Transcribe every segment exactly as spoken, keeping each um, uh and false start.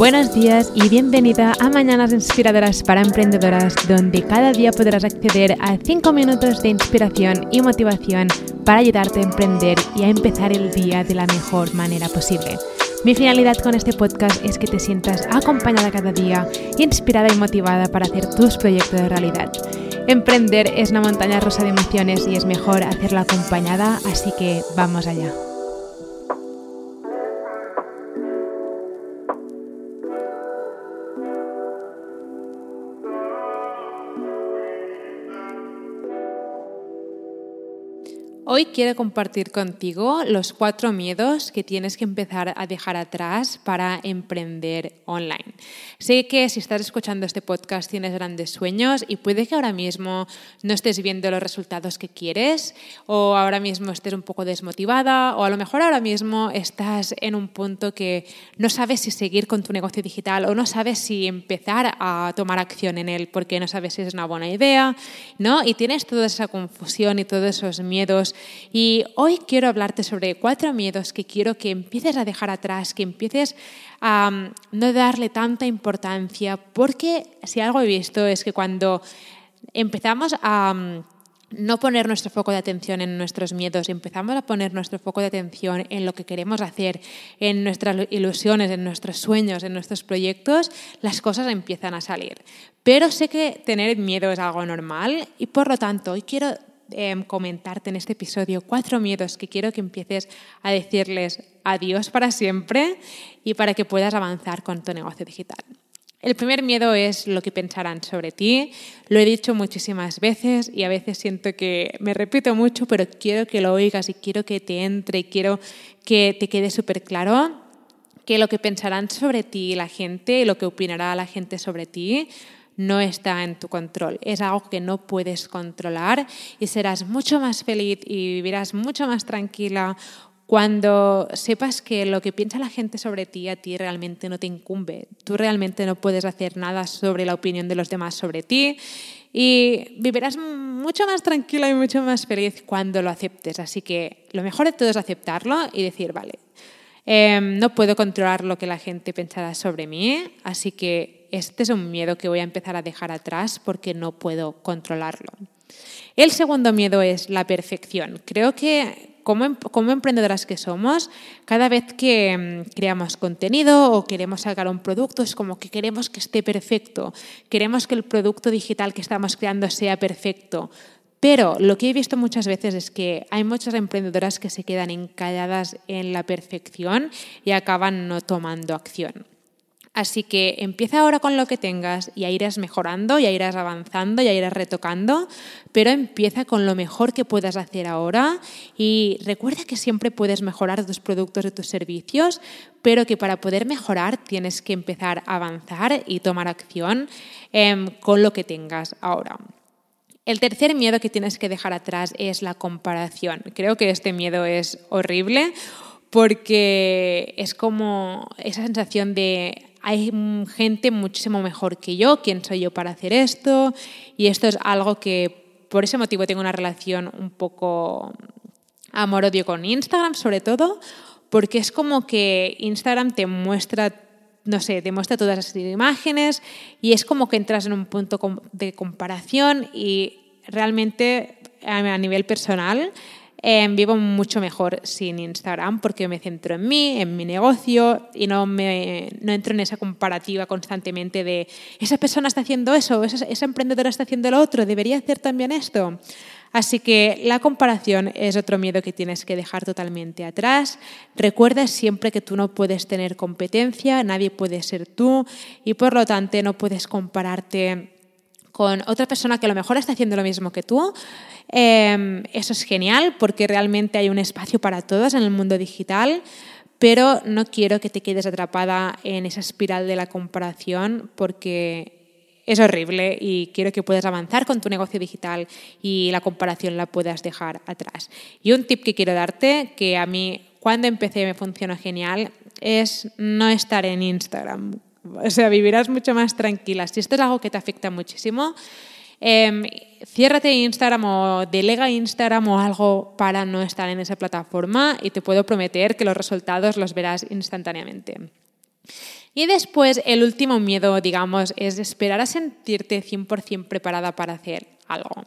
Buenos días y bienvenida a Mañanas Inspiradoras para Emprendedoras, donde cada día podrás acceder a cinco minutos de inspiración y motivación para ayudarte a emprender y a empezar el día de la mejor manera posible. Mi finalidad con este podcast es que te sientas acompañada cada día, inspirada y motivada para hacer tus proyectos de realidad. Emprender es una montaña rusa de emociones y es mejor hacerla acompañada, así que vamos allá. Hoy quiero compartir contigo los cuatro miedos que tienes que empezar a dejar atrás para emprender online. Sé que si estás escuchando este podcast tienes grandes sueños y puede que ahora mismo no estés viendo los resultados que quieres, o ahora mismo estés un poco desmotivada, o a lo mejor ahora mismo estás en un punto que no sabes si seguir con tu negocio digital o no sabes si empezar a tomar acción en él porque no sabes si es una buena idea, ¿no? Y tienes toda esa confusión y todos esos miedos. Y hoy quiero hablarte sobre cuatro miedos que quiero que empieces a dejar atrás, que empieces a no darle tanta importancia, porque si algo he visto es que cuando empezamos a no poner nuestro foco de atención en nuestros miedos, empezamos a poner nuestro foco de atención en lo que queremos hacer, en nuestras ilusiones, en nuestros sueños, en nuestros proyectos, las cosas empiezan a salir. Pero sé que tener miedo es algo normal y por lo tanto hoy quiero Eh, comentarte en este episodio cuatro miedos que quiero que empieces a decirles adiós para siempre y para que puedas avanzar con tu negocio digital. El primer miedo es lo que pensarán sobre ti. Lo he dicho muchísimas veces y a veces siento que me repito mucho, pero quiero que lo oigas y quiero que te entre y quiero que te quede súper claro que lo que pensarán sobre ti la gente y lo que opinará la gente sobre ti no está en tu control, es algo que no puedes controlar y serás mucho más feliz y vivirás mucho más tranquila cuando sepas que lo que piensa la gente sobre ti a ti realmente no te incumbe. Tú realmente no puedes hacer nada sobre la opinión de los demás sobre ti y vivirás mucho más tranquila y mucho más feliz cuando lo aceptes. Así que lo mejor de todo es aceptarlo y decir, vale, eh, no puedo controlar lo que la gente pensará sobre mí, así que este es un miedo que voy a empezar a dejar atrás porque no puedo controlarlo. El segundo miedo es la perfección. Creo que como, como emprendedoras que somos, cada vez que creamos contenido o queremos sacar un producto, es como que queremos que esté perfecto. Queremos que el producto digital que estamos creando sea perfecto. Pero lo que he visto muchas veces es que hay muchas emprendedoras que se quedan encalladas en la perfección y acaban no tomando acción. Así que empieza ahora con lo que tengas y ya irás mejorando, ya irás avanzando, ya irás retocando, pero empieza con lo mejor que puedas hacer ahora y recuerda que siempre puedes mejorar tus productos y tus servicios, pero que para poder mejorar tienes que empezar a avanzar y tomar acción eh, con lo que tengas ahora. El tercer miedo que tienes que dejar atrás es la comparación. Creo que este miedo es horrible porque es como esa sensación de hay gente muchísimo mejor que yo, ¿quién soy yo para hacer esto? Y esto es algo que por ese motivo tengo una relación un poco amor-odio con Instagram, sobre todo, porque es como que Instagram te muestra, no sé, te muestra todas esas imágenes y es como que entras en un punto de comparación y realmente a nivel personal Eh, vivo mucho mejor sin Instagram porque me centro en mí, en mi negocio y no, me, no entro en esa comparativa constantemente de esa persona está haciendo eso, esa, esa emprendedora está haciendo lo otro, debería hacer también esto. Así que la comparación es otro miedo que tienes que dejar totalmente atrás. Recuerda siempre que tú no puedes tener competencia, nadie puede ser tú y por lo tanto no puedes compararte con otra persona que a lo mejor está haciendo lo mismo que tú. Eh, eso es genial porque realmente hay un espacio para todos en el mundo digital, pero no quiero que te quedes atrapada en esa espiral de la comparación porque es horrible y quiero que puedas avanzar con tu negocio digital y la comparación la puedas dejar atrás. Y un tip que quiero darte, que a mí cuando empecé me funcionó genial, es no estar en Instagram. O sea, vivirás mucho más tranquila. Si esto es algo que te afecta muchísimo, eh, ciérrate Instagram o delega Instagram o algo para no estar en esa plataforma y te puedo prometer que los resultados los verás instantáneamente. Y después, el último miedo, digamos, es esperar a sentirte cien por ciento preparada para hacer algo.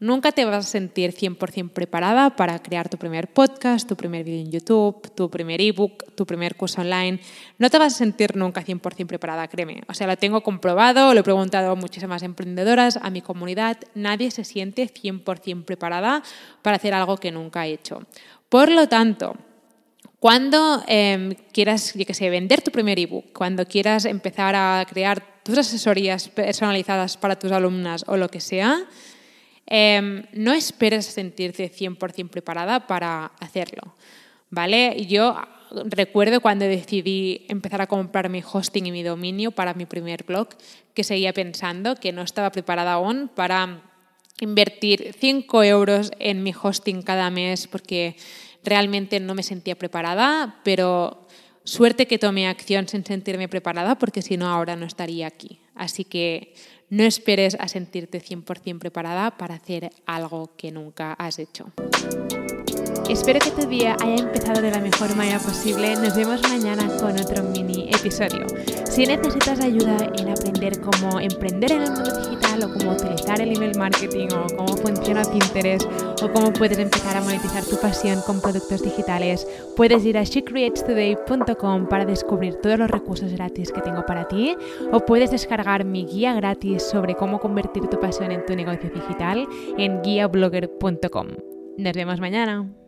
Nunca te vas a sentir cien por ciento preparada para crear tu primer podcast, tu primer vídeo en YouTube, tu primer ebook, tu primer curso online. No te vas a sentir nunca cien por ciento preparada, créeme. O sea, lo tengo comprobado, lo he preguntado a muchísimas emprendedoras, a mi comunidad. Nadie se siente cien por ciento preparada para hacer algo que nunca ha hecho. Por lo tanto, cuando eh, quieras, yo qué sé, vender tu primer ebook, cuando quieras empezar a crear tus asesorías personalizadas para tus alumnas o lo que sea, eh, no esperes sentirte cien por ciento preparada para hacerlo, ¿vale? Yo recuerdo cuando decidí empezar a comprar mi hosting y mi dominio para mi primer blog, que seguía pensando que no estaba preparada aún para invertir cinco euros en mi hosting cada mes porque realmente no me sentía preparada, pero suerte que tomé acción sin sentirme preparada, porque si no ahora no estaría aquí. Así que no esperes a sentirte cien por ciento preparada para hacer algo que nunca has hecho. Espero que tu día haya empezado de la mejor manera posible. Nos vemos mañana con otro mini episodio. Si necesitas ayuda en aprender cómo emprender en el mundo digital o cómo utilizar el email marketing o cómo funciona Pinterest o cómo puedes empezar a monetizar tu pasión con productos digitales, puedes ir a she creates today punto com para descubrir todos los recursos gratis que tengo para ti, o puedes descargar mi guía gratis sobre cómo convertir tu pasión en tu negocio digital en guia blogger punto com. Nos vemos mañana.